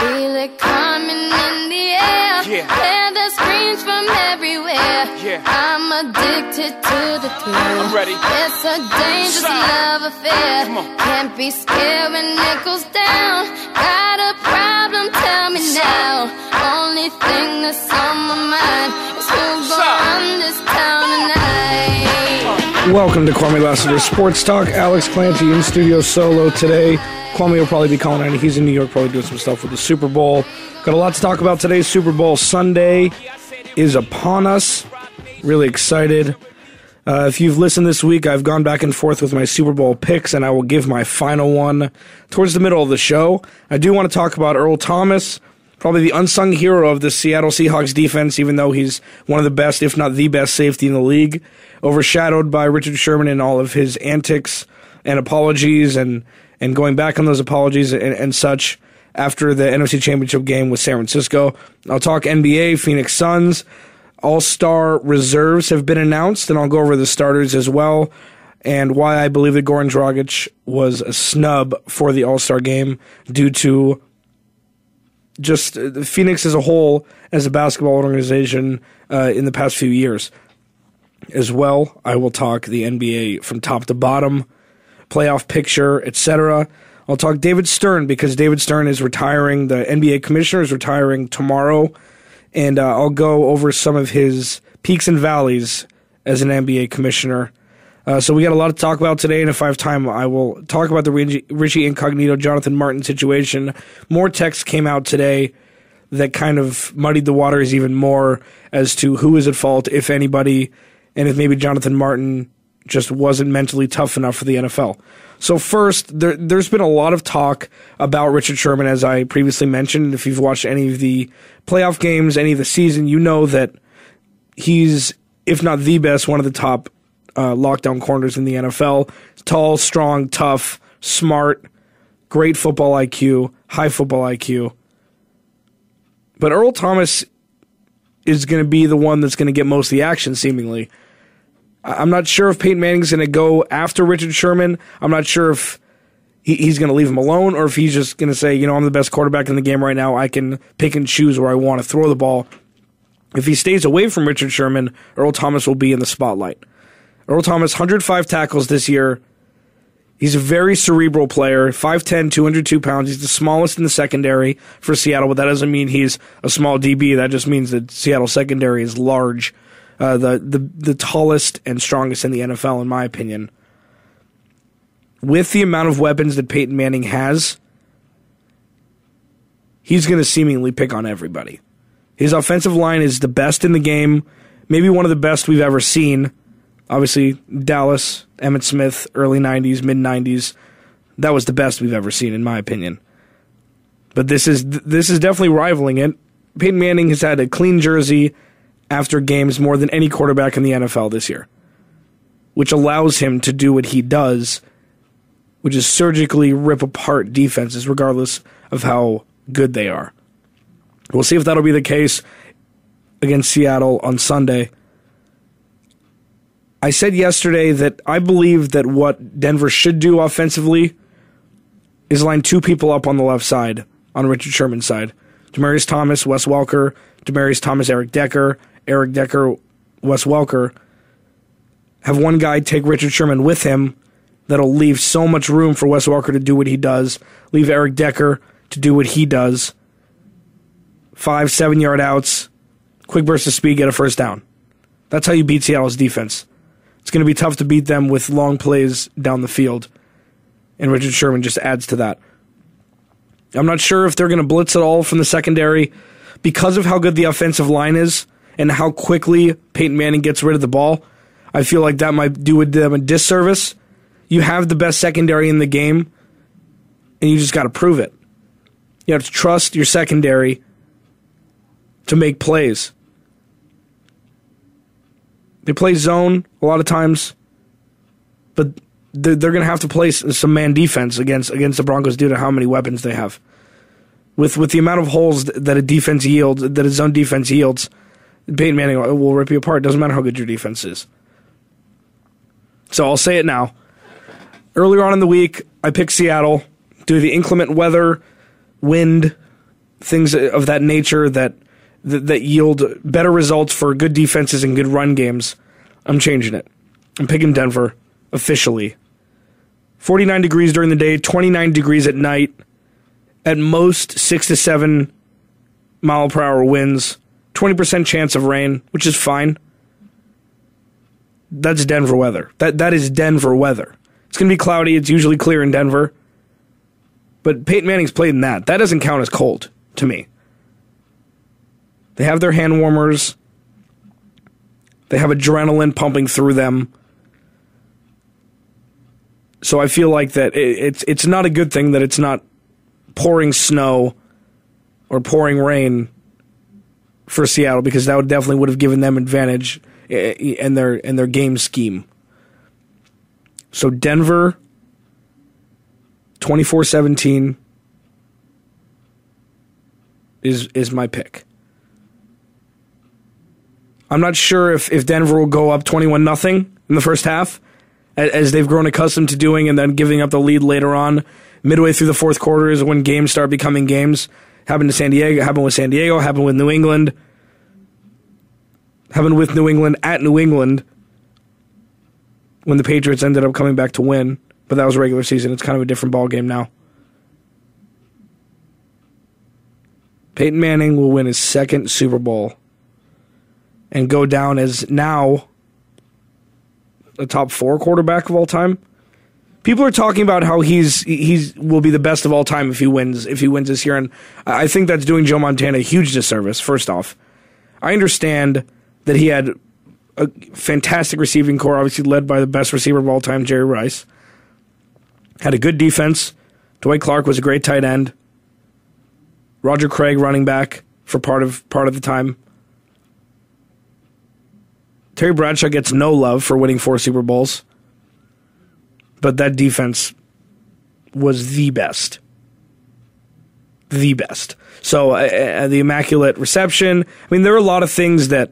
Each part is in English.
Feel it coming in the air. Hear the screams from everywhere. I'm addicted to the thrill. I'm ready. It's a dangerous love affair. Can't be scared when it goes down. Got a problem? Tell me now. Only thing that's on my mind is who's gonna run this town tonight. Welcome to Kwame Lassiter Sports Talk. Alex Clancy in studio solo today. Kwame will probably be calling in. He's in New York, probably doing some stuff with the Super Bowl. Got a lot to talk about today. Super Bowl Sunday is upon us. Really excited. If you've listened this week, I've gone back and forth with my Super Bowl picks, and I will give my final one towards the middle of the show. I do want to talk about Earl Thomas, probably the unsung hero of the Seattle Seahawks defense, even though he's one of the best, if not the best, safety in the league, overshadowed by Richard Sherman and all of his antics and apologies and going back on those apologies and such after the NFC Championship game with San Francisco. I'll talk NBA, Phoenix Suns. All-star reserves have been announced, and I'll go over the starters as well and why I believe that Goran Dragic was a snub for the All-Star game due to just Phoenix as a whole, as a basketball organization in the past few years. As well, I will talk the NBA from top to bottom, playoff picture, etc. I'll talk David Stern because David Stern is retiring. The NBA commissioner is retiring tomorrow, and I'll go over some of his peaks and valleys as an NBA commissioner. So we got a lot to talk about today, and if I have time, I will talk about the Richie Incognito, Jonathan Martin situation. More texts came out today that kind of muddied the waters even more as to who is at fault, if anybody, and if maybe Jonathan Martin just wasn't mentally tough enough for the NFL. So first, there's been a lot of talk about Richard Sherman, as I previously mentioned. If you've watched any of the playoff games, any of the season, you know that he's, if not the best, one of the top lockdown corners in the NFL. Tall, strong, tough, smart, great football IQ, high football IQ. But Earl Thomas is going to be the one that's going to get most of the action, seemingly. I'm not sure if Peyton Manning's going to go after Richard Sherman. I'm not sure if he's going to leave him alone or if he's just going to say, you know, I'm the best quarterback in the game right now. I can pick and choose where I want to throw the ball. If he stays away from Richard Sherman, Earl Thomas will be in the spotlight. Earl Thomas, 105 tackles this year. He's a very cerebral player, 5'10", 202 pounds. He's the smallest in the secondary for Seattle, but that doesn't mean he's a small DB. That just means that Seattle secondary is large. The tallest and strongest in the NFL, in my opinion. With the amount of weapons that Peyton Manning has, he's going to seemingly pick on everybody. His offensive line is the best in the game, maybe one of the best we've ever seen. Obviously, Dallas, Emmitt Smith, early 90s, mid-90s, that was the best we've ever seen, in my opinion. But this is definitely rivaling it. Peyton Manning has had a clean jersey after games more than any quarterback in the NFL this year, which allows him to do what he does, which is surgically rip apart defenses regardless of how good they are. We'll see if that'll be the case against Seattle on Sunday. I said yesterday that I believe that what Denver should do offensively is line two people up on the left side, on Richard Sherman's side. Demaryius Thomas, Wes Welker, Demaryius Thomas, Eric Decker, Eric Decker, Wes Welker. Have one guy take Richard Sherman with him. That'll leave so much room for Wes Welker to do what he does. Leave Eric Decker to do what he does. 5-7 yard outs, quick burst of speed, get a first down. That's how you beat Seattle's defense. It's going to be tough to beat them with long plays down the field. And Richard Sherman just adds to that. I'm not sure if they're going to blitz at all from the secondary. Because of how good the offensive line is and how quickly Peyton Manning gets rid of the ball, I feel like that might do them a disservice. You have the best secondary in the game, and you just got to prove it. You have to trust your secondary to make plays. They play zone a lot of times, but they're going to have to play some man defense against the Broncos due to how many weapons they have. With the amount of holes that a zone defense yields, Peyton Manning will rip you apart. It doesn't matter how good your defense is. So I'll say it now. Earlier on in the week, I picked Seattle due to the inclement weather, wind, things of that nature that yield better results for good defenses and good run games, I'm changing it. I'm picking Denver officially. 49 degrees during the day, 29 degrees at night. At most, 6 to 7 mile per hour winds. 20% chance of rain, which is fine. That's Denver weather. That is Denver weather. It's going to be cloudy. It's usually clear in Denver. But Peyton Manning's played in that. That doesn't count as cold to me. They have their hand warmers. They have adrenaline pumping through them. So I feel like that it's not a good thing that it's not pouring snow or pouring rain for Seattle, because that would definitely would have given them advantage and their game scheme. So Denver, 24-17 is my pick. I'm not sure if Denver will go up 21-0 in the first half, as they've grown accustomed to doing, and then giving up the lead later on. Midway through the fourth quarter is when games start becoming games. Happened to San Diego, happened with San Diego, happened with New England. Happened with New England at New England when the Patriots ended up coming back to win. But that was regular season. It's kind of a different ballgame now. Peyton Manning will win his second Super Bowl and go down as now a top four quarterback of all time. People are talking about how he's will be the best of all time if he wins this year, and I think that's doing Joe Montana a huge disservice. First off, I understand that he had a fantastic receiving core, obviously led by the best receiver of all time, Jerry Rice. Had a good defense. Dwight Clark was a great tight end. Roger Craig running back for part of the time. Terry Bradshaw gets no love for winning 4 Super Bowls, but that defense was the best. The best. So the immaculate reception. I mean, there are a lot of things that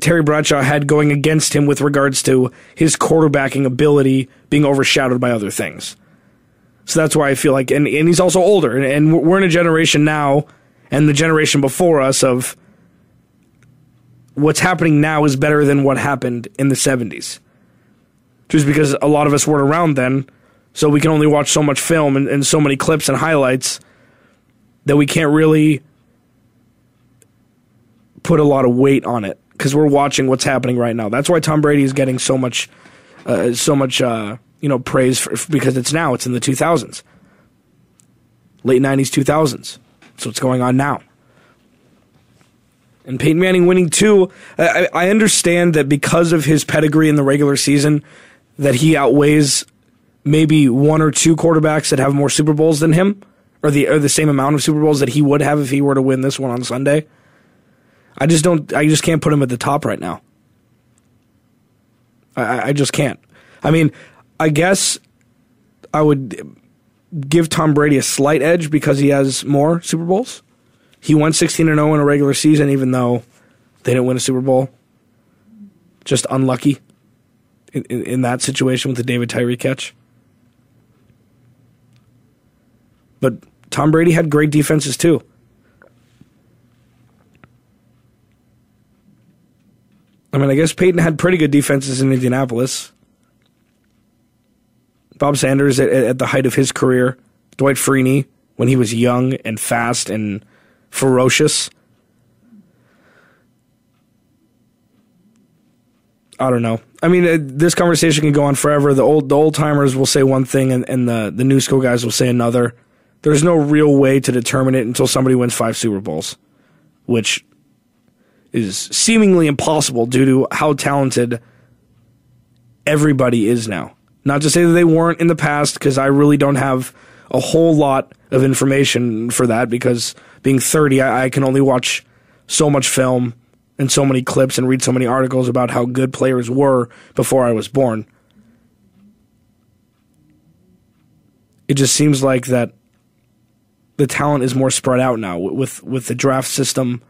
Terry Bradshaw had going against him with regards to his quarterbacking ability being overshadowed by other things. So that's why I feel like, and he's also older, and we're in a generation now, and the generation before us, of what's happening now is better than what happened in the 70s. Just because a lot of us weren't around then, so we can only watch so much film and so many clips and highlights that we can't really put a lot of weight on it, because we're watching what's happening right now. That's why Tom Brady is getting so much praise for, because it's in the 2000s, late 90s, 2000s. That's what's going on now. And Peyton Manning winning 2, I understand that because of his pedigree in the regular season, that he outweighs maybe one or two quarterbacks that have more Super Bowls than him, or the same amount of Super Bowls that he would have if he were to win this one on Sunday. I just can't put him at the top right now. I just can't. I mean, I guess I would give Tom Brady a slight edge because he has more Super Bowls. He went 16-0 in a regular season, even though they didn't win a Super Bowl. Just unlucky in that situation with the David Tyree catch. But Tom Brady had great defenses too. I mean, I guess Peyton had pretty good defenses in Indianapolis. Bob Sanders at the height of his career. Dwight Freeney when he was young and fast and ferocious. I don't know. I mean, this conversation can go on forever. The old timers will say one thing, and the new school guys will say another. There's no real way to determine it until somebody wins 5 Super Bowls, which is seemingly impossible due to how talented everybody is now. Not to say that they weren't in the past, because I really don't have a whole lot of information for that, because being 30, I can only watch so much film and so many clips and read so many articles about how good players were before I was born. It just seems like that the talent is more spread out now with the draft system,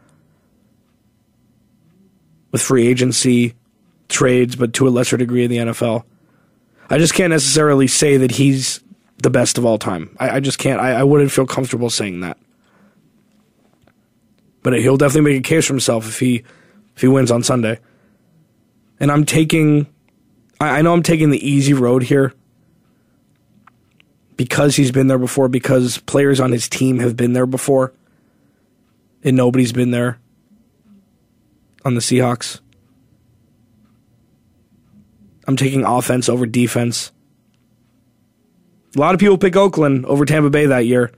with free agency, trades, but to a lesser degree in the NFL. I just can't necessarily say that he's the best of all time. I just can't. I wouldn't feel comfortable saying that. But he'll definitely make a case for himself if he wins on Sunday. And I'm taking... I know I'm taking the easy road here because he's been there before, because players on his team have been there before, and nobody's been there on the Seahawks. I'm taking offense over defense. A lot of people pick Oakland over Tampa Bay that year.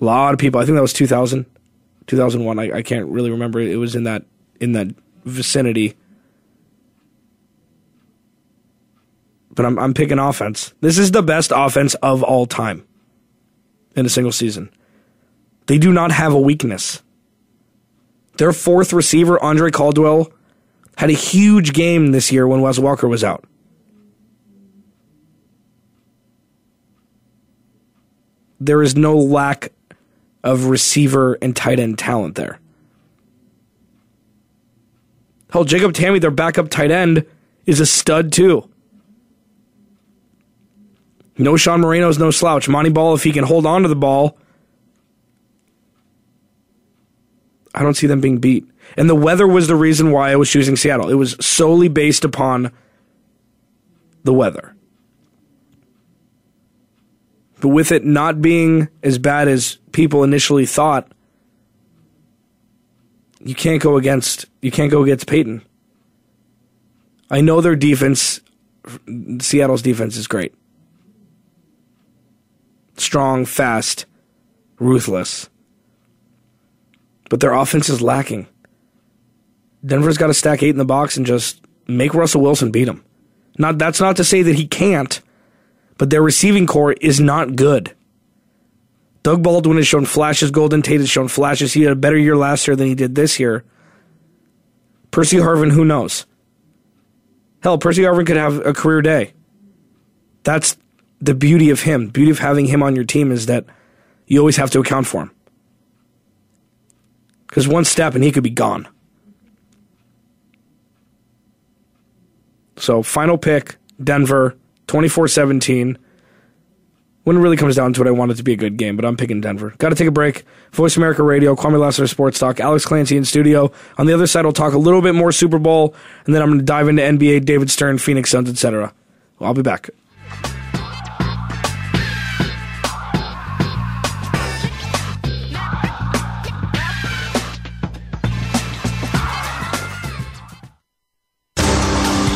A lot of people. I think that was 2000, 2001. I can't really remember. It was in that vicinity. But I'm picking offense. This is the best offense of all time in a single season. They do not have a weakness. Their fourth receiver, Andre Caldwell, had a huge game this year when Wes Welker was out. There is no lack of receiver and tight end talent there. Hell, Jacob Tammy, their backup tight end, is a stud too. No Sean Moreno's no slouch. Monty Ball, if he can hold on to the ball, I don't see them being beat. And the weather was the reason why I was choosing Seattle. It was solely based upon the weather. But with it not being as bad as people initially thought, you can't go against Peyton. I know their defense, Seattle's defense is great. Strong, fast, ruthless. But their offense is lacking. Denver's got to stack eight in the box and just make Russell Wilson beat him. That's not to say that he can't, but their receiving core is not good. Doug Baldwin has shown flashes. Golden Tate has shown flashes. He had a better year last year than he did this year. Percy Harvin, who knows? Hell, Percy Harvin could have a career day. That's the beauty of him. The beauty of having him on your team is that you always have to account for him. Because one step and he could be gone. So, final pick, Denver, 24-17. When it really comes down to it, I want it to be a good game, but I'm picking Denver. Got to take a break. Voice America Radio, Kwame Lassiter Sports Talk, Alex Clancy in studio. On the other side, we'll talk a little bit more Super Bowl, and then I'm going to dive into NBA, David Stern, Phoenix Suns, etc. Well, I'll be back.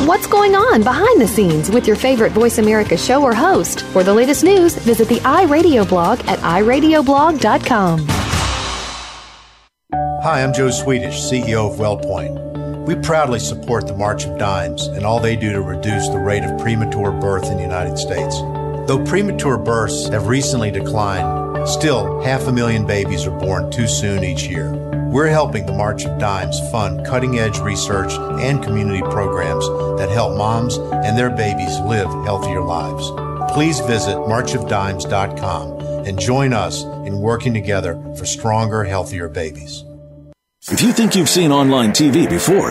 What's going on behind the scenes with your favorite Voice America show or host? For the latest news, visit the iRadio blog at iradioblog.com. Hi, I'm Joe Swedish, CEO of WellPoint. We proudly support the March of Dimes and all they do to reduce the rate of premature birth in the United States. Though premature births have recently declined, still 500,000 babies are born too soon each year. We're helping the March of Dimes fund cutting-edge research and community programs that help moms and their babies live healthier lives. Please visit marchofdimes.com and join us in working together for stronger, healthier babies. If you think you've seen online TV before,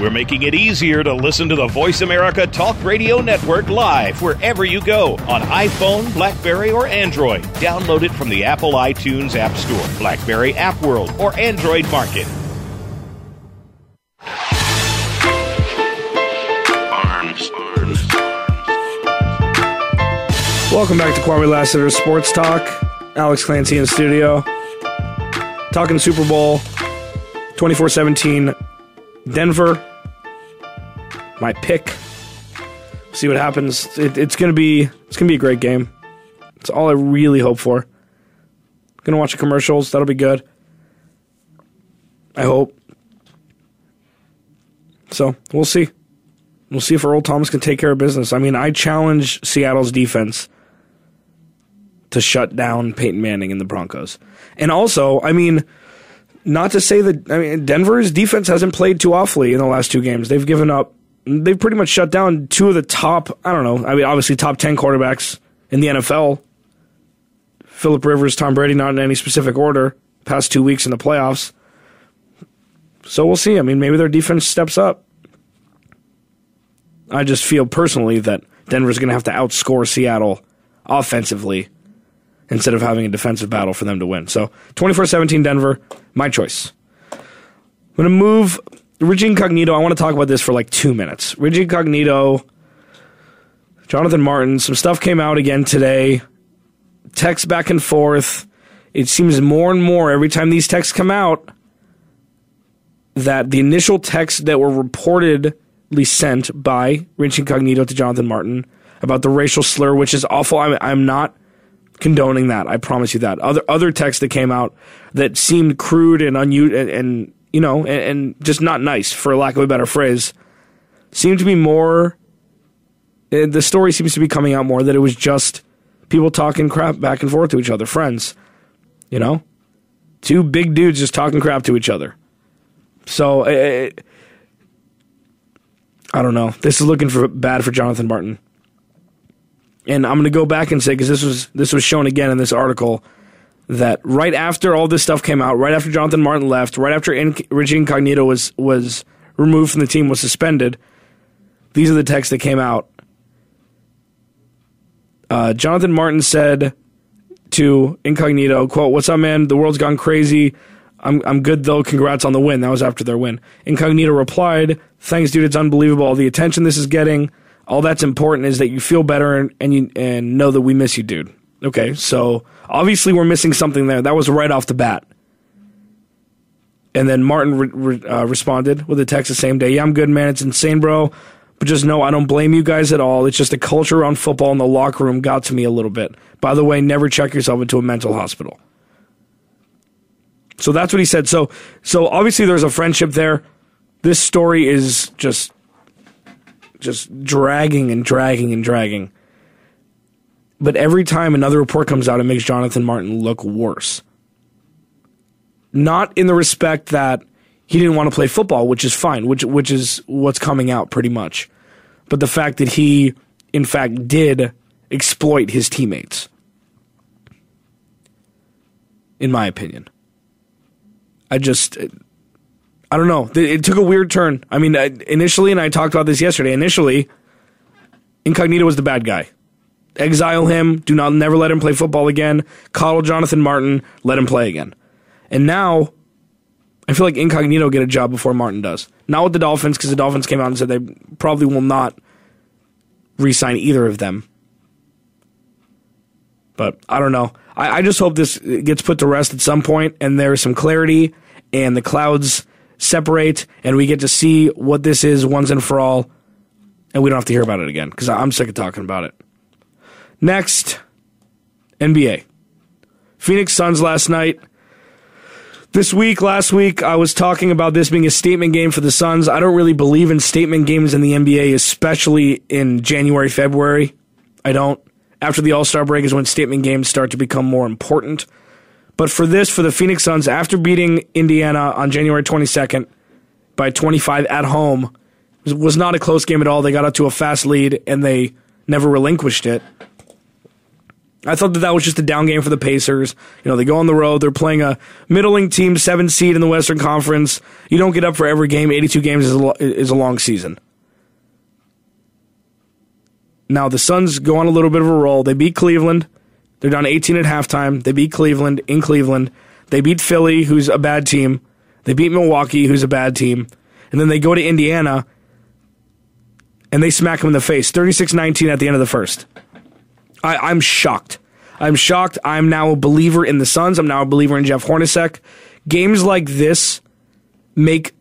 We're making it easier to listen to the Voice America Talk Radio Network live wherever you go on iPhone, BlackBerry, or Android. Download it from the Apple iTunes App Store, BlackBerry App World, or Android Market. Arms. Welcome back to Kwame Lassiter Sports Talk. Alex Clancy in studio. Talking Super Bowl 24-17. Denver, my pick. See what happens. It's gonna be a great game. It's all I really hope for. Gonna watch the commercials. That'll be good. I hope. So we'll see. We'll see if Earl Thomas can take care of business. I mean, I challenge Seattle's defense to shut down Peyton Manning and the Broncos. And also, I mean, not to say that, I mean, Denver's defense hasn't played too awfully in the last two games. They've given up, they've pretty much shut down two of the top, I don't know, I mean, obviously top 10 quarterbacks in the NFL. Philip Rivers, Tom Brady, not in any specific order, past 2 weeks in the playoffs. So we'll see. I mean, maybe their defense steps up. I just feel personally that Denver's going to have to outscore Seattle offensively instead of having a defensive battle for them to win. So 24-17 Denver, my choice. I'm going to move Richie Incognito. I want to talk about this for like 2 minutes. Richie Incognito, Jonathan Martin, some stuff came out again today. Text back and forth. It seems more and more every time these texts come out that the initial texts that were reportedly sent by Richie Incognito to Jonathan Martin about the racial slur, which is awful. I'm not condoning that. I promise you that. Other texts that came out that seemed crude and unusual and you know, and just not nice, for lack of a better phrase, seemed to be more, the story seems to be coming out more that it was just people talking crap back and forth to each other, friends, you know? Two big dudes just talking crap to each other. So, I don't know. This is looking bad for Jonathan Martin. And I'm going to go back and say, because this was shown again in this article, that right after all this stuff came out, right after Jonathan Martin left, right after Richie Incognito was removed from the team, was suspended, these are the texts that came out. Jonathan Martin said to Incognito, quote, "What's up, man? The world's gone crazy. I'm good, though. Congrats on the win." That was after their win. Incognito replied, "Thanks, dude. It's unbelievable, all the attention this is getting. All that's important is that you feel better and know that we miss you, dude." Okay, so obviously we're missing something there. That was right off the bat. And then Martin responded with a text the same day. "Yeah, I'm good, man. It's insane, bro. But just know I don't blame you guys at all. It's just the culture around football in the locker room got to me a little bit. By the way, never check yourself into a mental hospital." So that's what he said. So obviously there's a friendship there. This story is just dragging and dragging and dragging. But every time another report comes out, it makes Jonathan Martin look worse. Not in the respect that he didn't want to play football, which is fine, which is what's coming out pretty much. But the fact that he, in fact, did exploit his teammates, in my opinion. I don't know. It took a weird turn. I mean, initially, and I talked about this yesterday, initially, Incognito was the bad guy. Exile him. Never let him play football again. Coddle Jonathan Martin. Let him play again. And now, I feel like Incognito get a job before Martin does. Not with the Dolphins, because the Dolphins came out and said they probably will not re-sign either of them. But I don't know. I just hope this gets put to rest at some point, and there's some clarity, and the clouds separate, and we get to see what this is once and for all, and we don't have to hear about it again, because I'm sick of talking about it. Next, NBA. Phoenix Suns last night. This week, last week, I was talking about this being a statement game for the Suns. I don't really believe in statement games in the NBA, especially in January, February. I don't. After the All-Star break is when statement games start to become more important. But for the Phoenix Suns, after beating Indiana on January 22nd by 25 at home, it was not a close game at all. They got up to a fast lead, and they never relinquished it. I thought that was just a down game for the Pacers. You know, they go on the road. They're playing a middling team, 7 seed in the Western Conference. You don't get up for every game. 82 games is a long season. Now, the Suns go on a little bit of a roll. They beat Cleveland. They're down 18 at halftime. They beat Cleveland in Cleveland. They beat Philly, who's a bad team. They beat Milwaukee, who's a bad team. And then they go to Indiana, and they smack them in the face. 36-19 at the end of the first. I'm shocked. I'm shocked. I'm now a believer in the Suns. I'm now a believer in Jeff Hornacek. Games like this make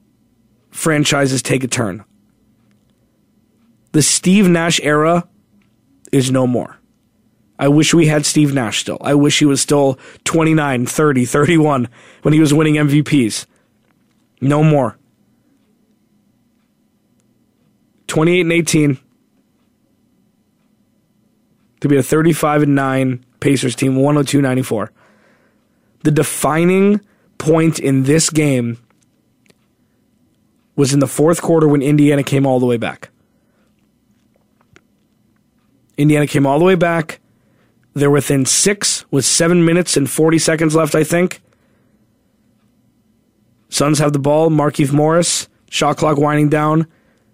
franchises take a turn. The Steve Nash era is no more. I wish we had Steve Nash still. I wish he was still 29, 30, 31 when he was winning MVPs. No more. 28-18 to be a 35-9 Pacers team, 102-94. The defining point in this game was in the fourth quarter when Indiana came all the way back. Indiana came all the way back. They're within 6 with 7 minutes and 40 seconds left, I think. Suns have the ball. Markieff Morris, shot clock winding down,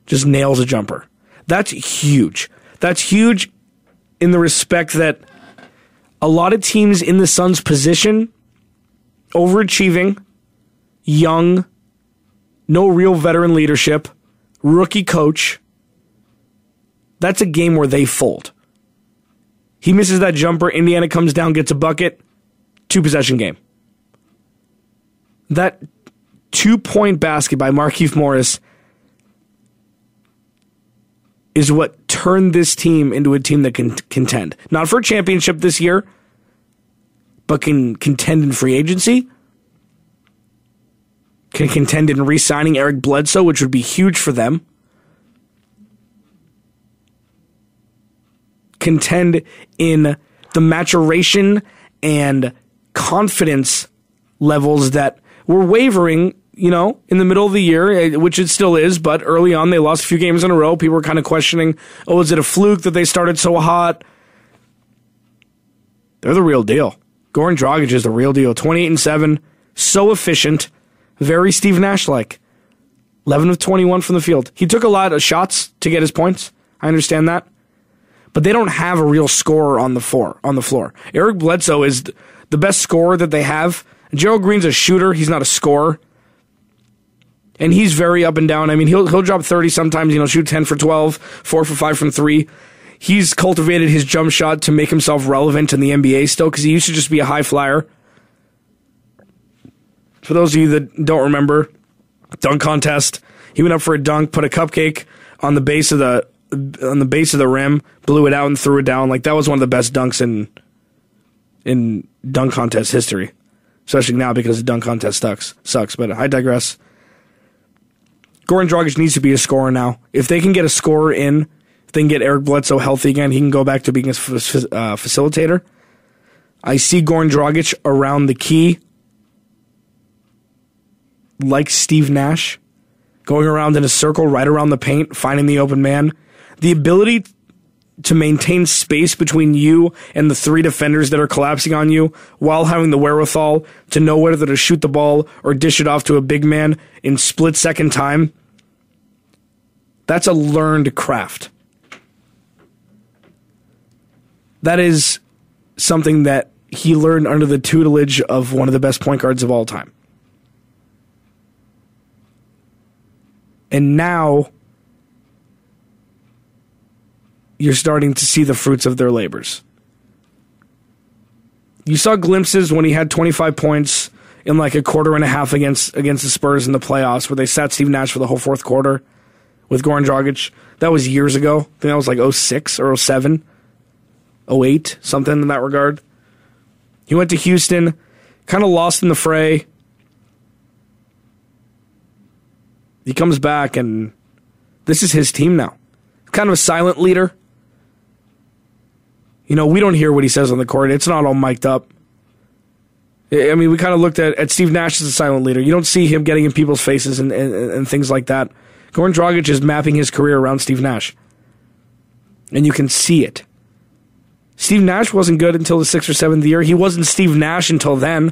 just nails a jumper. That's huge. That's huge in the respect that a lot of teams in the Suns' position, overachieving, young, no real veteran leadership, rookie coach, that's a game where they fold. He misses that jumper. Indiana comes down, gets a bucket. 2-possession game. That 2-point basket by Markieff Morris is what turned this team into a team that can contend. Not for a championship this year, but can contend in free agency. Can contend in re-signing Eric Bledsoe, which would be huge for them. Contend in the maturation and confidence levels that were wavering, in the middle of the year, which it still is, but early on they lost a few games in a row. People were kind of questioning, is it a fluke that they started so hot? They're the real deal. Goran Dragic is the real deal. 28-7, so efficient, very Steve Nash-like. 11 of 21 from the field. He took a lot of shots to get his points. I understand that. But they don't have a real scorer on the floor. Eric Bledsoe is the best scorer that they have. Gerald Green's a shooter. He's not a scorer. And he's very up and down. I mean, he'll drop 30 sometimes, shoot 10 for 12, 4 for 5 from 3. He's cultivated his jump shot to make himself relevant in the NBA still because he used to just be a high flyer. For those of you that don't remember, dunk contest. He went up for a dunk, put a cupcake on the base of the rim, blew it out and threw it down. Like, that was one of the best dunks in dunk contest history, especially now because the dunk contest sucks. But I digress. Goran Dragic needs to be a scorer now. If they can get a scorer in, if they can get Eric Bledsoe healthy again, he can go back to being a facilitator. I see Goran Dragic around the key like Steve Nash, going around in a circle right around the paint, finding the open man. The ability to maintain space between you and the three defenders that are collapsing on you while having the wherewithal to know whether to shoot the ball or dish it off to a big man in split-second time, that's a learned craft. That is something that he learned under the tutelage of one of the best point guards of all time. And now you're starting to see the fruits of their labors. You saw glimpses when he had 25 points in like a quarter and a half against the Spurs in the playoffs where they sat Steve Nash for the whole fourth quarter with Goran Dragic. That was years ago. I think that was like 06 or 07, 08, something in that regard. He went to Houston, kind of lost in the fray. He comes back, and this is his team now. Kind of a silent leader. We don't hear what he says on the court. It's not all mic'd up. I mean, we kind of looked at Steve Nash as a silent leader. You don't see him getting in people's faces and things like that. Goran Dragic is mapping his career around Steve Nash. And you can see it. Steve Nash wasn't good until the 6th or 7th year. He wasn't Steve Nash until then.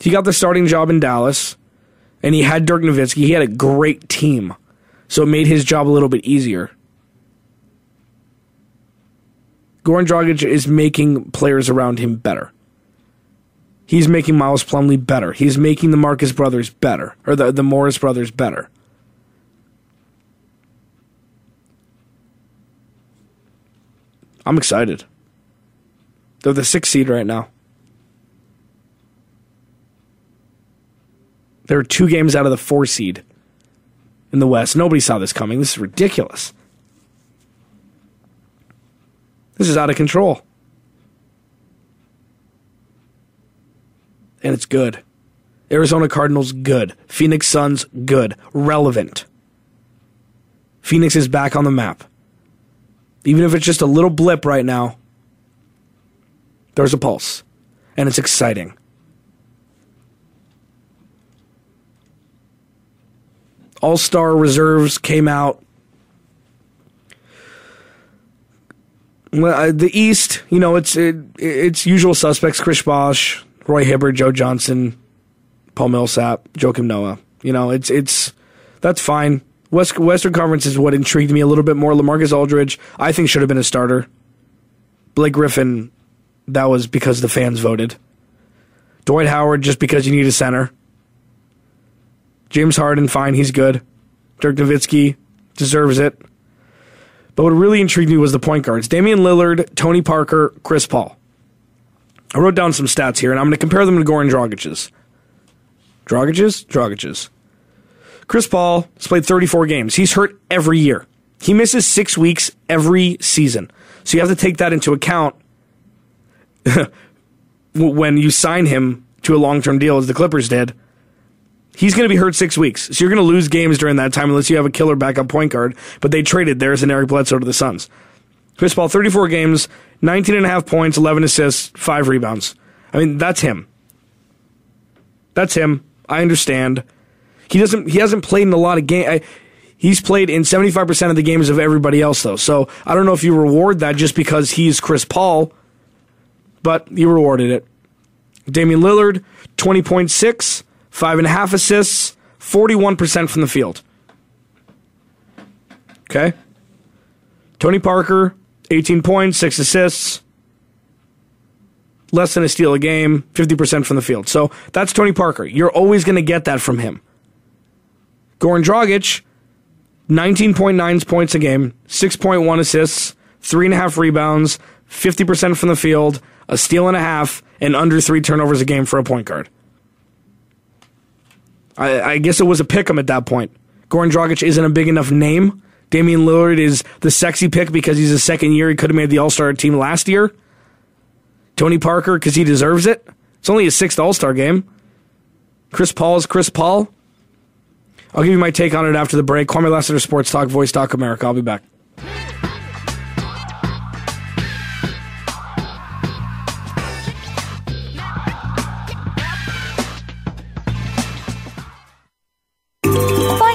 He got the starting job in Dallas. And he had Dirk Nowitzki. He had a great team. So it made his job a little bit easier. Goran Dragic is making players around him better. He's making Miles Plumlee better. He's making the Markieff brothers better. Or the Morris brothers better. I'm excited. They're the 6th seed right now. They were 2 games out of the 4 seed in the West. Nobody saw this coming. This is ridiculous. This is out of control. And it's good. Arizona Cardinals, good. Phoenix Suns, good. Relevant. Phoenix is back on the map. Even if it's just a little blip right now, there's a pulse, and it's exciting. All-star reserves came out. The East, you know, it's usual suspects: Chris Bosh, Roy Hibbert, Joe Johnson, Paul Millsap, Joakim Noah. You know, that's fine. Western Conference is what intrigued me a little bit more. LaMarcus Aldridge, I think, should have been a starter. Blake Griffin, that was because the fans voted. Dwight Howard, just because you need a center. James Harden, fine, he's good. Dirk Nowitzki deserves it. But what really intrigued me was the point guards. Damian Lillard, Tony Parker, Chris Paul. I wrote down some stats here, and I'm going to compare them to Goran Dragic's. Dragic's. Chris Paul has played 34 games. He's hurt every year. He misses 6 weeks every season. So you have to take that into account when you sign him to a long-term deal, as the Clippers did. He's going to be hurt 6 weeks, so you're going to lose games during that time unless you have a killer backup point guard, but they traded theirs and Eric Bledsoe to the Suns. Chris Paul, 34 games, 19.5 points, 11 assists, 5 rebounds. I mean, that's him. That's him. I understand. He hasn't played in a lot of games. He's played in 75% of the games of everybody else, though, so I don't know if you reward that just because he's Chris Paul, but you rewarded it. Damian Lillard, 20.6. 5.5 assists, 41% from the field. Okay? Tony Parker, 18 points, 6 assists, less than a steal a game, 50% from the field. So that's Tony Parker. You're always going to get that from him. Goran Dragic, 19.9 points a game, 6.1 assists, 3.5 rebounds, 50% from the field, a steal and a half, and under 3 turnovers a game for a point guard. I guess it was a pick 'em at that point. Goran Dragic isn't a big enough name. Damian Lillard is the sexy pick because he's a second year. He could have made the All-Star team last year. Tony Parker, because he deserves it. It's only his 6th All-Star game. Chris Paul is Chris Paul. I'll give you my take on it after the break. Kwame Lassiter, Sports Talk, Voice Talk America. I'll be back.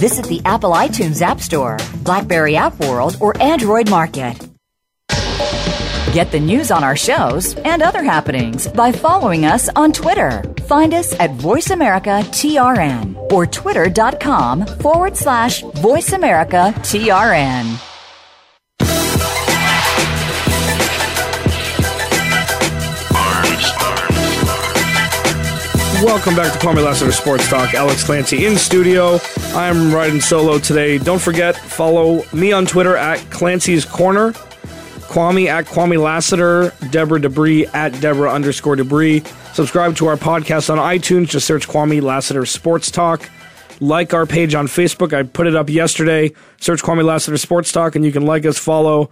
Visit the Apple iTunes App Store, BlackBerry App World, or Android Market. Get the news on our shows and other happenings by following us on Twitter. Find us at VoiceAmericaTRN or twitter.com/VoiceAmericaTRN. Welcome back to Kwame Lassiter Sports Talk. Alex Clancy in studio. I'm riding solo today. Don't forget, follow me on Twitter at Clancy's Corner. Kwame at Kwame Lassiter, Deborah Debris at Deborah _ Debris. Subscribe to our podcast on iTunes. Just search Kwame Lassiter Sports Talk. Like our page on Facebook. I put it up yesterday. Search Kwame Lassiter Sports Talk, and you can like us, follow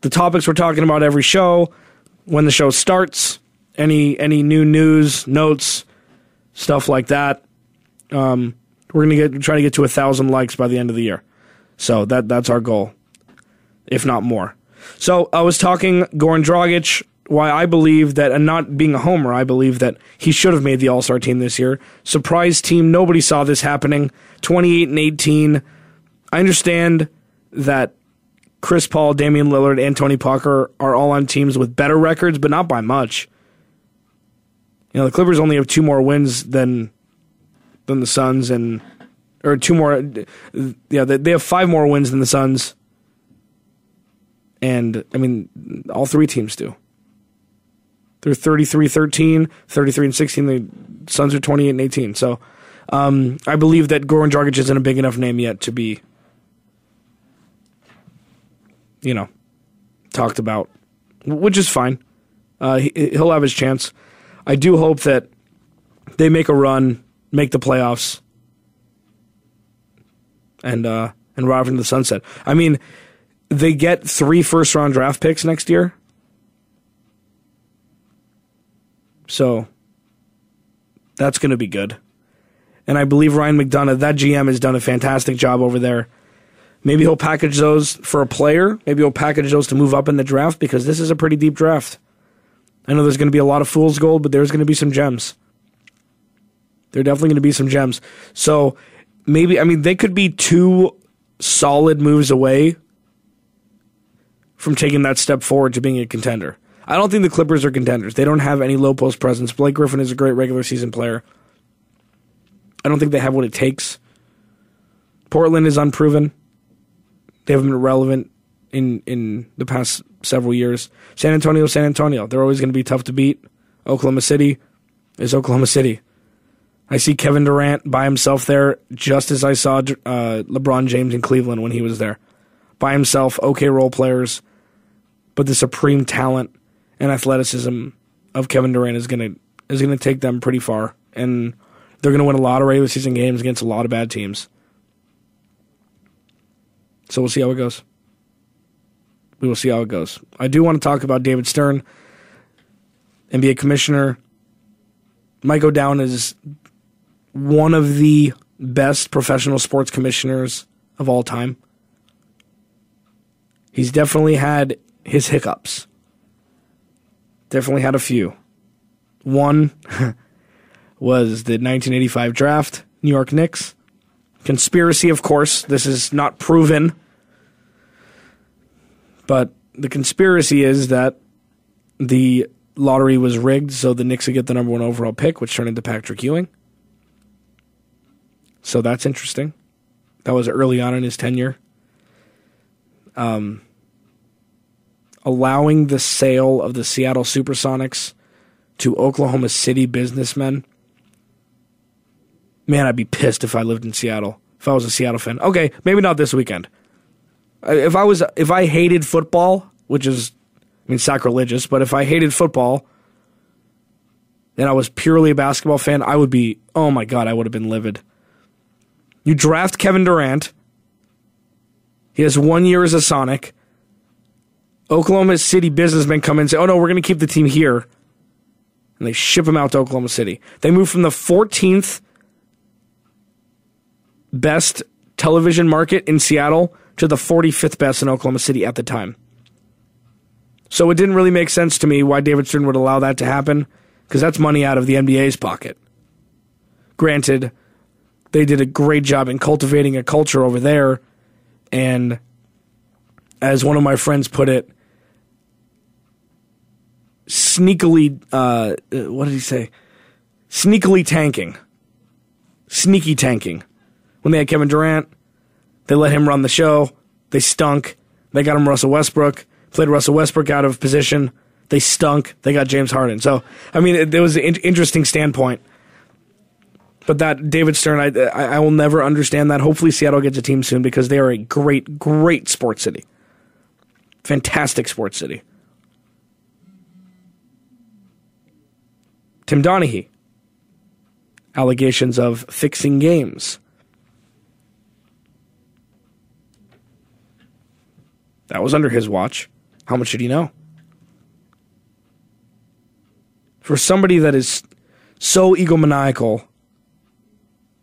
the topics we're talking about every show, when the show starts, any new news, notes, stuff like that. We're going to try to get to 1,000 likes by the end of the year. So that's our goal, if not more. So I was talking Goran Dragic, why I believe that, and not being a homer, I believe that he should have made the All-Star team this year. Surprise team, nobody saw this happening, 28-18. I understand that Chris Paul, Damian Lillard, and Tony Parker are all on teams with better records, but not by much. You know, the Clippers only have 2 more wins than the Suns, and or 2 more. Yeah, they have 5 more wins than the Suns, and I mean, all 3 teams do. They're 33-13, 33-16. The Suns are 28-18. So, I believe that Goran Dragic isn't a big enough name yet to be, you know, talked about, which is fine. He'll have his chance. I do hope that they make a run, make the playoffs, and ride off into the sunset. I mean, they get 3 first-round draft picks next year. So that's going to be good. And I believe Ryan McDonough, that GM, has done a fantastic job over there. Maybe he'll package those for a player. Maybe he'll package those to move up in the draft, because this is a pretty deep draft. I know there's going to be a lot of fool's gold, but there's going to be some gems. There are definitely going to be some gems. So maybe, I mean, they could be 2 solid moves away from taking that step forward to being a contender. I don't think the Clippers are contenders. They don't have any low post presence. Blake Griffin is a great regular season player. I don't think they have what it takes. Portland is unproven. They haven't been relevant in the past several years. San Antonio. They're always going to be tough to beat. Oklahoma City is Oklahoma City. I see Kevin Durant by himself there, just as I saw LeBron James in Cleveland when he was there. By himself, okay role players, but the supreme talent and athleticism of Kevin Durant is going to take them pretty far, and they're going to win a lot of regular season games against a lot of bad teams. So we'll see how it goes. We will see how it goes. I do want to talk about David Stern, NBA commissioner. Might go down as one of the best professional sports commissioners of all time. He's definitely had his hiccups. Definitely had a few. One was the 1985 draft, New York Knicks. Conspiracy, of course. This is not proven. But the conspiracy is that the lottery was rigged so the Knicks would get the number 1 overall pick, which turned into Patrick Ewing. So that's interesting. That was early on in his tenure. Allowing the sale of the Seattle Supersonics to Oklahoma City businessmen. Man, I'd be pissed if I lived in Seattle, if I was a Seattle fan. Okay, maybe not this weekend. If I hated football, which is, I mean, sacrilegious, but if I hated football and I was purely a basketball fan, I would be, oh my God, I would have been livid. You draft Kevin Durant. He has 1 year as a Sonic. Oklahoma City businessmen come in and say, oh no, we're going to keep the team here. And they ship him out to Oklahoma City. They move from the 14th best television market in Seattle to the 45th best in Oklahoma City at the time. So it didn't really make sense to me why David Stern would allow that to happen, because that's money out of the NBA's pocket. Granted, they did a great job in cultivating a culture over there, and as one of my friends put it, sneakily, what did he say? Sneakily tanking. Sneaky tanking. When they had Kevin Durant, they let him run the show. They stunk. They got him Russell Westbrook. Played Russell Westbrook out of position. They stunk. They got James Harden. So, I mean, it was an interesting standpoint. But that David Stern, I will never understand that. Hopefully Seattle gets a team soon, because they are a great, great sports city. Fantastic sports city. Tim Donaghy. Allegations of fixing games. That was under his watch. How much did he know? For somebody that is so egomaniacal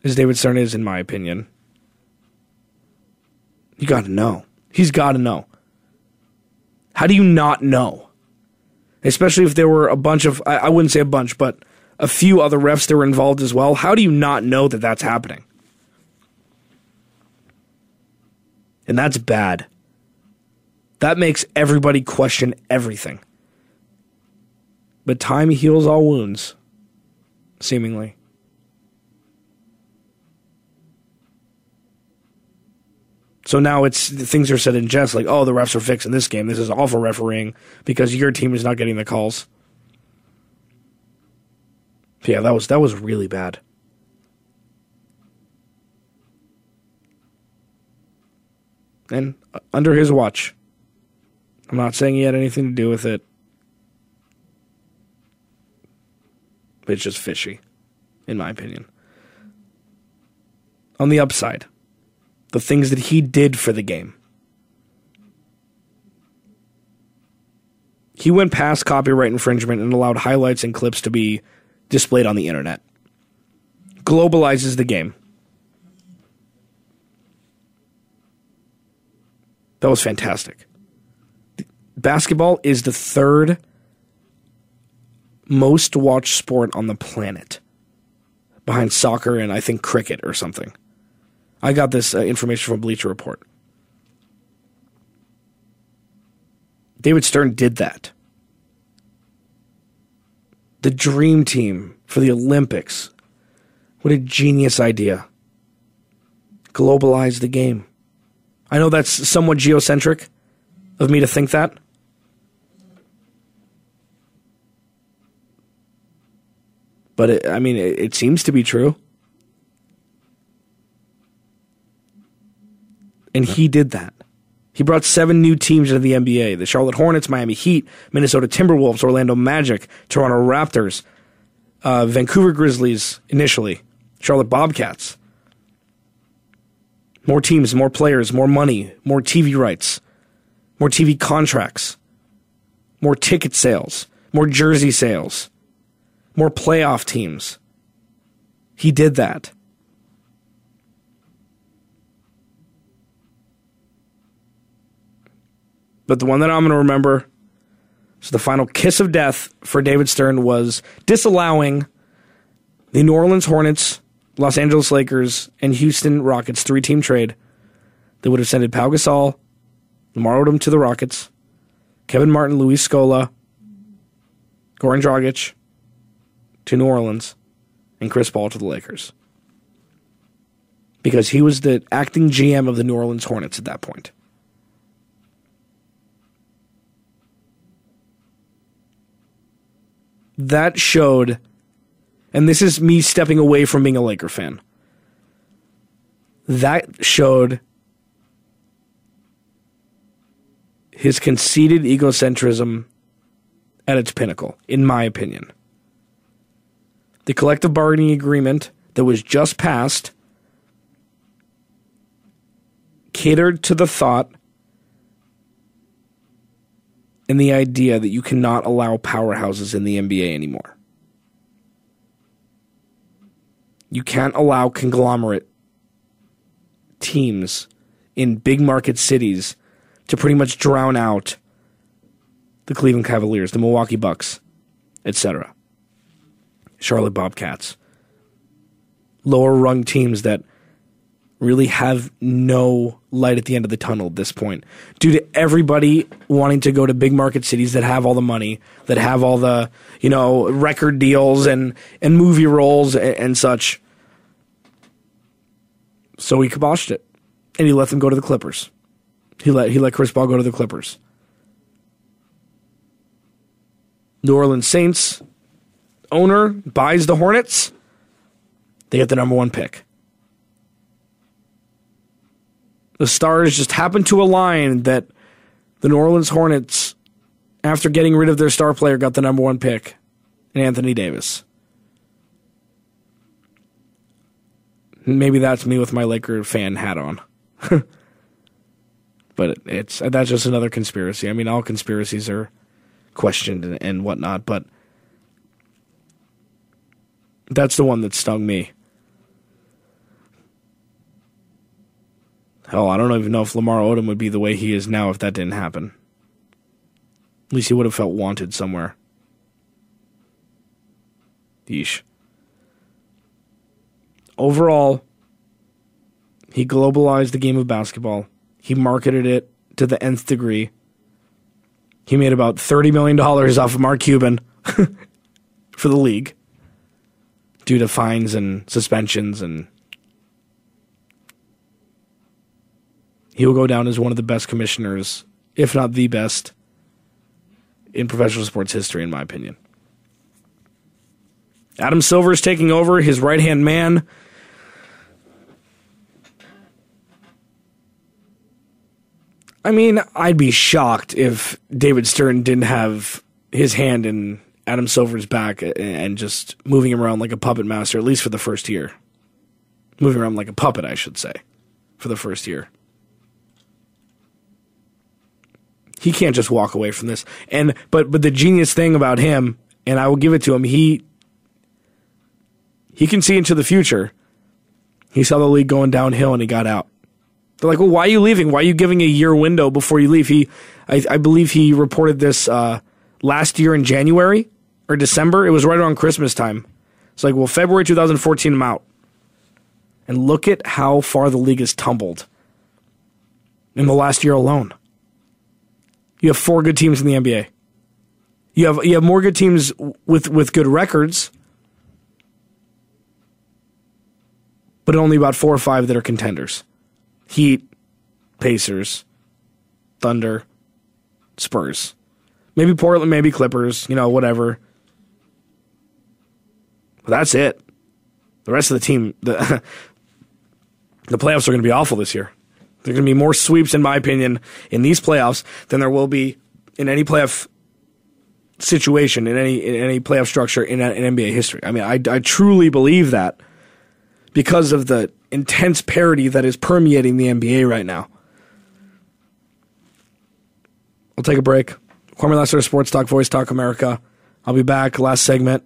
as David Stern is, in my opinion, you got to know. He's got to know. How do you not know? Especially if there were a bunch of, I wouldn't say a bunch, but a few other refs that were involved as well. How do you not know that that's happening? And that's bad. That makes everybody question everything. But time heals all wounds, seemingly. So now it's things are said in jest, like, oh, the refs are fixing this game. This is awful refereeing because your team is not getting the calls. But yeah, that was really bad. And under his watch. I'm not saying he had anything to do with it. But it's just fishy, in my opinion. On the upside, the things that he did for the game. He went past copyright infringement and allowed highlights and clips to be displayed on the internet. Globalizes the game. That was fantastic. Basketball is the third most watched sport on the planet, behind soccer and I think cricket or something. I got this information from Bleacher Report. David Stern did that. The dream team for the Olympics. What a genius idea. Globalize the game. I know that's somewhat geocentric of me to think that. But it seems to be true. And he did that. He brought 7 new teams into the NBA. The Charlotte Hornets, Miami Heat, Minnesota Timberwolves, Orlando Magic, Toronto Raptors, Vancouver Grizzlies initially, Charlotte Bobcats. More teams, more players, more money, more TV rights, more TV contracts, more ticket sales, more jersey sales, more playoff teams. He did that. But the one that I'm going to remember, so the final kiss of death for David Stern was disallowing the New Orleans Hornets, Los Angeles Lakers, and Houston Rockets 3-team trade that would have sent Pau Gasol, Lamar Odom to the Rockets, Kevin Martin, Luis Scola, Goran Dragic to New Orleans, and Chris Paul to the Lakers. Because he was the acting GM of the New Orleans Hornets at that point. That showed, and this is me stepping away from being a Laker fan, that showed his conceited egocentrism at its pinnacle, in my opinion. The collective bargaining agreement that was just passed catered to the thought and the idea that you cannot allow powerhouses in the NBA anymore. You can't allow conglomerate teams in big market cities to pretty much drown out the Cleveland Cavaliers, the Milwaukee Bucks, etc. Charlotte Bobcats. Lower rung teams that really have no light at the end of the tunnel at this point due to everybody wanting to go to big market cities that have all the money, that have all the, record deals and movie roles and such. So he kiboshed it, and he let them go to the Clippers. He let Chris Paul go to the Clippers. New Orleans Saints owner buys the Hornets. They get the #1 pick. The stars just happened to align that The New Orleans Hornets, after getting rid of their star player, got the number one pick in Anthony Davis. Maybe that's me with my Laker fan hat on. But that's just another conspiracy. I mean, all conspiracies are questioned and whatnot, but that's the one that stung me. Hell, I don't even know if Lamar Odom would be the way he is now if that didn't happen. At least he would have felt wanted somewhere. Yeesh. Overall, he globalized the game of basketball. He marketed it to the nth degree. He made about $30 million off of Mark Cuban for the league due to fines and suspensions, and he will go down as one of the best commissioners, if not the best, in professional sports history, in my opinion. Adam Silver is taking over, his right-hand man. I mean, I'd be shocked if David Stern didn't have his hand in Adam Silver's back and just moving him around like a puppet master, at least for the first year. Moving around like a puppet, I should say, for the first year. He can't just walk away from this. And but the genius thing about him, and I will give it to him, he can see into the future. He saw the league going downhill and he got out. They're like, well, why are you leaving? Why are you giving a year window before you leave? I believe he reported this last year in January or December. It was right around Christmas time. It's like, well, February 2014, I'm out. And look at how far the league has tumbled in the last year alone. You have four good teams in the NBA. You have more good teams with good records, but only about four or five that are contenders. Heat, Pacers, Thunder, Spurs. Maybe Portland, maybe Clippers, whatever. But that's it. The rest of the team, the playoffs are going to be awful this year. There's going to be more sweeps, in my opinion, in these playoffs than there will be in any playoff situation, in any playoff structure in NBA history. I mean, I truly believe that because of the intense parity that is permeating the NBA right now. I'll take a break. Kwame Lassiter, Sports Talk, Voice Talk America. I'll be back, last segment.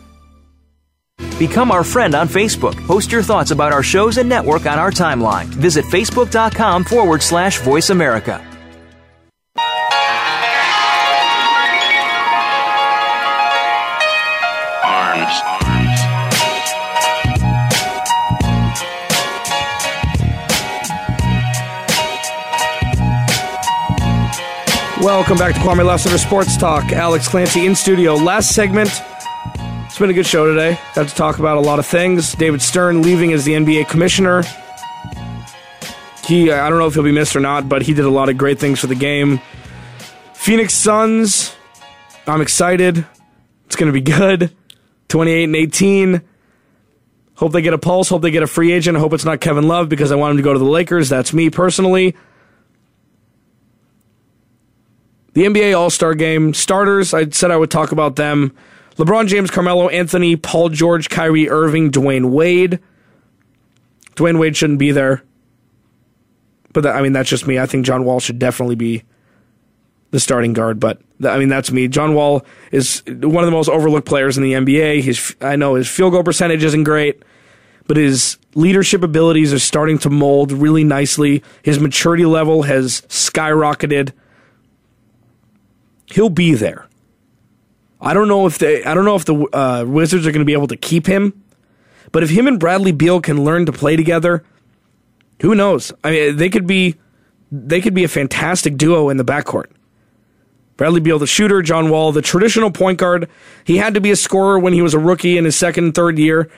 Become our friend on Facebook. Post your thoughts about our shows and network on our timeline. Visit Facebook.com/Voice America. Welcome back to Kwame Lassiter Sports Talk. Alex Clancy in studio. Last segment, it's been a good show today. Got to talk about a lot of things. David Stern leaving as the NBA commissioner. I don't know if he'll be missed or not, but he did a lot of great things for the game. Phoenix Suns, I'm excited. It's going to be good. 28-18. Hope they get a pulse. Hope they get a free agent. I hope it's not Kevin Love because I want him to go to the Lakers. That's me personally. The NBA All-Star Game. Starters, I said I would talk about them. LeBron James, Carmelo Anthony, Paul George, Kyrie Irving, Dwayne Wade. Dwayne Wade shouldn't be there. But that, I mean, that's just me. I think John Wall should definitely be the starting guard. But, I mean, that's me. John Wall is one of the most overlooked players in the NBA. I know his field goal percentage isn't great, but his leadership abilities are starting to mold really nicely. His maturity level has skyrocketed. He'll be there. I don't know if the Wizards are going to be able to keep him, but if him and Bradley Beal can learn to play together, who knows? I mean, they could be a fantastic duo in the backcourt. Bradley Beal, the shooter, John Wall, the traditional point guard. He had to be a scorer when he was a rookie in his second and third year,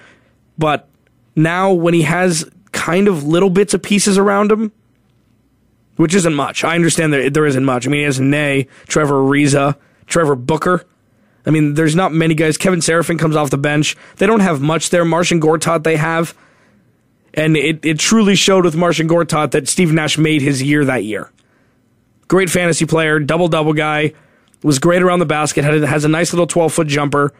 but now when he has kind of little bits of pieces around him, which isn't much. I understand there isn't much. I mean, he has Ney, Trevor Ariza, Trevor Booker. I mean, there's not many guys. Kevin Serafin comes off the bench. They don't have much there. Marcin Gortat they have. And it truly showed with Marcin Gortat that Steve Nash made his year that year. Great fantasy player, double-double guy, was great around the basket, has a nice little 12-foot jumper.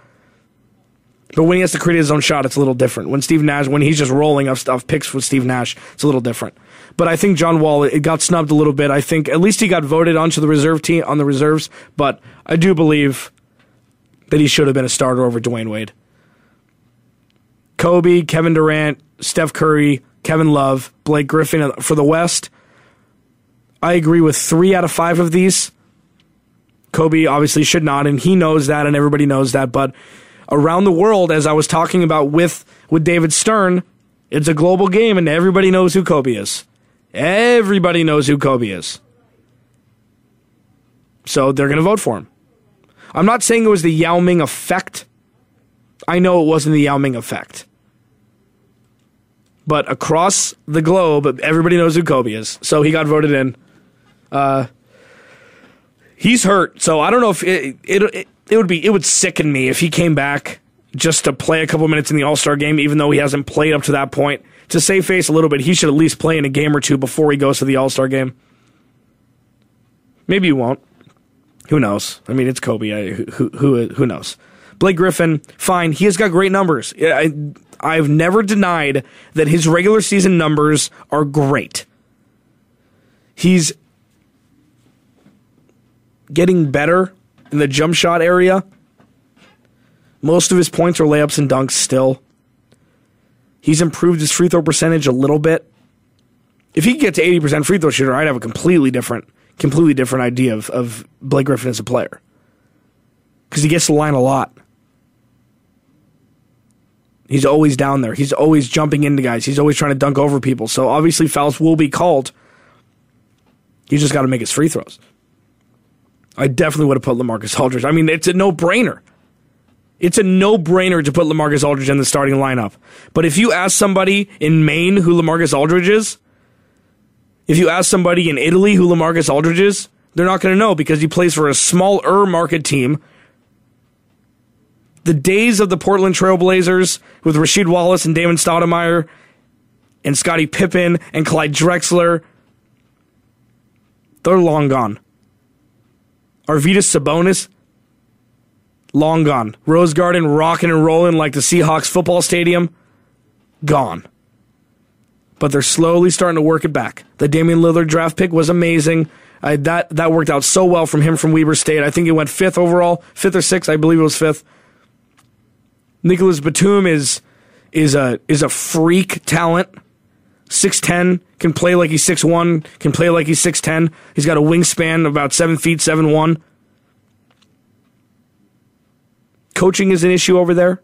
But when he has to create his own shot, it's a little different. When he's just rolling up stuff, picks with Steve Nash, it's a little different. But I think John Wall, it got snubbed a little bit. I think at least he got voted onto the reserve team on the reserves, but I do believe that he should have been a starter over Dwayne Wade. Kobe, Kevin Durant, Steph Curry, Kevin Love, Blake Griffin for the West. I agree with 3 out of 5 of these. Kobe obviously should not, and he knows that, and everybody knows that, but around the world, as I was talking about with David Stern, it's a global game, and everybody knows who Kobe is. Everybody knows who Kobe is. So they're going to vote for him. I'm not saying it was the Yao Ming effect. I know it wasn't the Yao Ming effect. But across the globe, everybody knows who Kobe is. So he got voted in. He's hurt, so I don't know if it would sicken me if he came back just to play a couple minutes in the All-Star game, even though he hasn't played up to that point. To save face a little bit, he should at least play in a game or two before he goes to the All-Star game. Maybe he won't. Who knows? I mean, it's Kobe. Who knows? Blake Griffin, fine. He has got great numbers. I've never denied that his regular season numbers are great. He's getting better in the jump shot area. Most of his points are layups and dunks still. He's improved his free throw percentage a little bit. If he could get to 80% free throw shooter, I'd have a completely different idea of Blake Griffin as a player. Because he gets the line a lot. He's always down there. He's always jumping into guys. He's always trying to dunk over people. So obviously fouls will be called. He's just got to make his free throws. I definitely would have put LaMarcus Aldridge. I mean, it's a no-brainer. It's a no-brainer to put LaMarcus Aldridge in the starting lineup. But if you ask somebody in Maine who LaMarcus Aldridge is, if you ask somebody in Italy who LaMarcus Aldridge is, they're not going to know because he plays for a smaller market team. The days of the Portland Trailblazers with Rasheed Wallace and Damon Stoudemire and Scottie Pippen and Clyde Drexler, they're long gone. Arvydas Sabonis, long gone. Rose Garden rocking and rolling like the Seahawks football stadium, gone. But they're slowly starting to work it back. The Damian Lillard draft pick was amazing. That worked out so well from him from Weber State. I think he went 5th overall, 5th or 6th. I believe it was 5th. Nicholas Batum is a freak talent. 6'10", can play like he's 6'1", can play like he's 6'10". He's got a wingspan about 7 feet, 7'1". Coaching is an issue over there,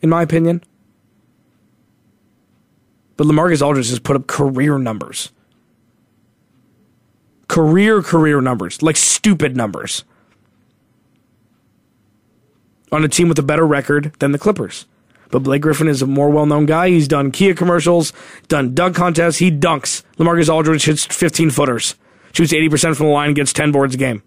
in my opinion. But LaMarcus Aldridge has put up career numbers. career numbers, like stupid numbers, on a team with a better record than the Clippers. But Blake Griffin is a more well-known guy. He's done Kia commercials, done dunk contests. He dunks. LaMarcus Aldridge hits 15-footers. Shoots 80% from the line, gets 10 boards a game.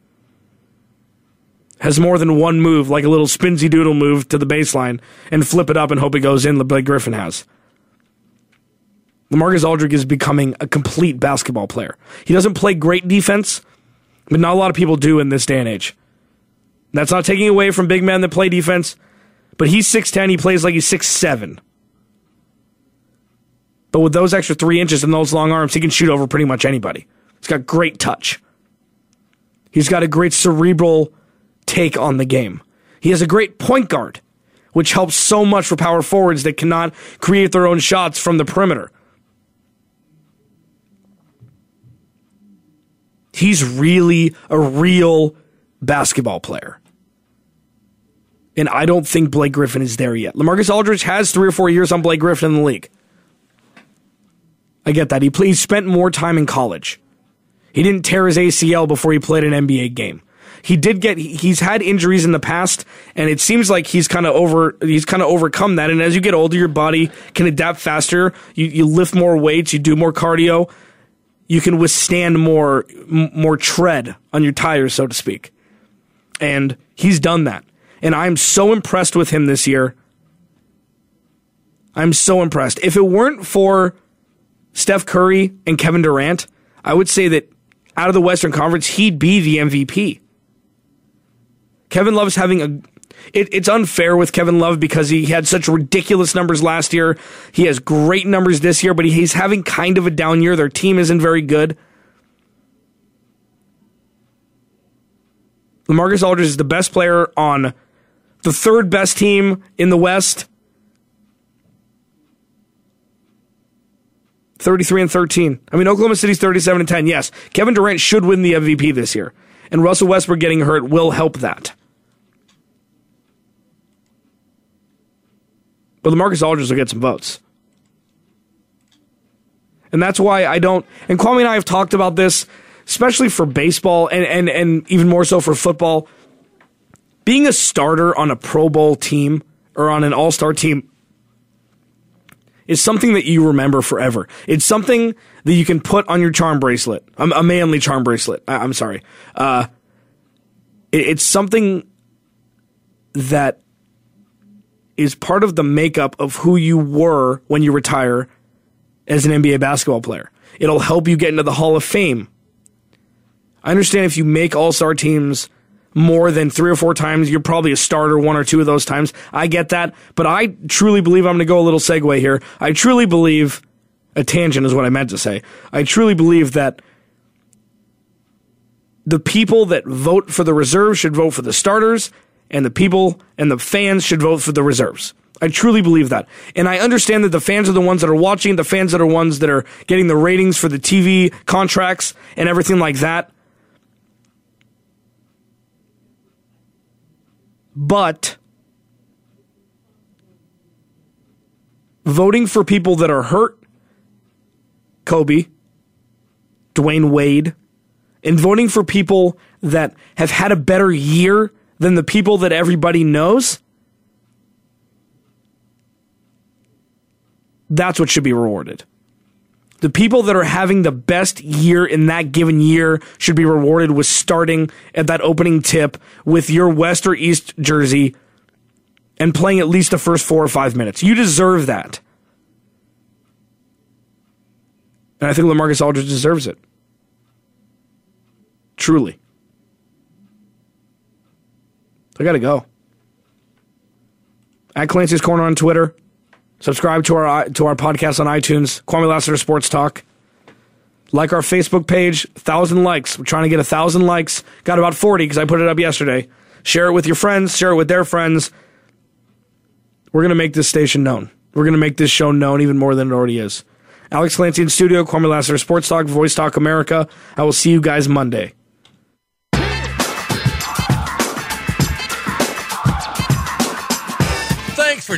Has more than one move, like a little spinzy doodle move to the baseline, and flip it up and hope it goes in, like Blake Griffin has. LaMarcus Aldridge is becoming a complete basketball player. He doesn't play great defense, but not a lot of people do in this day and age. That's not taking away from big men that play defense. But he's 6'10", he plays like he's 6'7". But with those extra 3 inches and those long arms, he can shoot over pretty much anybody. He's got great touch. He's got a great cerebral take on the game. He has a great point guard, which helps so much for power forwards that cannot create their own shots from the perimeter. He's really a real basketball player. And I don't think Blake Griffin is there yet. LaMarcus Aldridge has 3 or 4 years on Blake Griffin in the league. I get that. He spent more time in college. He didn't tear his ACL before he played an NBA game. He's had injuries in the past, and it seems like he's kind of overcome that. And as you get older, your body can adapt faster. You lift more weights, you do more cardio, you can withstand more tread on your tires, so to speak. And he's done that. And I'm so impressed with him this year. I'm so impressed. If it weren't for Steph Curry and Kevin Durant, I would say that out of the Western Conference, he'd be the MVP. Kevin Love's having it's unfair with Kevin Love because he had such ridiculous numbers last year. He has great numbers this year, but he's having kind of a down year. Their team isn't very good. LaMarcus Aldridge is the best player on the third best team in the West, 33-13. I mean, Oklahoma City's 37-10. Yes, Kevin Durant should win the MVP this year, and Russell Westbrook getting hurt will help that. But LaMarcus Aldridge will get some votes, and that's why I don't. And Kwame and I have talked about this, especially for baseball and even more so for football. Being a starter on a Pro Bowl team or on an all-star team is something that you remember forever. It's something that you can put on your charm bracelet, a manly charm bracelet. I'm sorry. It's something that is part of the makeup of who you were when you retire as an NBA basketball player. It'll help you get into the Hall of Fame. I understand if you make all-star teams more than 3 or 4 times, you're probably a starter 1 or 2 of those times. I get that, but I truly believe, I'm going to go a little segue here. I truly believe, a tangent is what I meant to say. I truly believe that the people that vote for the reserves should vote for the starters, and the people and the fans should vote for the reserves. I truly believe that. And I understand that the fans are the ones that are watching, the fans that are ones that are getting the ratings for the TV contracts and everything like that. But voting for people that are hurt, Kobe, Dwayne Wade, and voting for people that have had a better year than the people that everybody knows, that's what should be rewarded. The people that are having the best year in that given year should be rewarded with starting at that opening tip with your West or East jersey and playing at least the first 4 or 5 minutes. You deserve that. And I think LaMarcus Aldridge deserves it. Truly. I gotta go. At Clancy's Corner on Twitter. Subscribe to our podcast on iTunes, Kwame Lassiter Sports Talk. Like our Facebook page, 1,000 likes. We're trying to get 1,000 likes. Got about 40 because I put it up yesterday. Share it with your friends. Share it with their friends. We're going to make this station known. We're going to make this show known even more than it already is. Alex Clancy in studio, Kwame Lassiter Sports Talk, Voice Talk America. I will see you guys Monday. For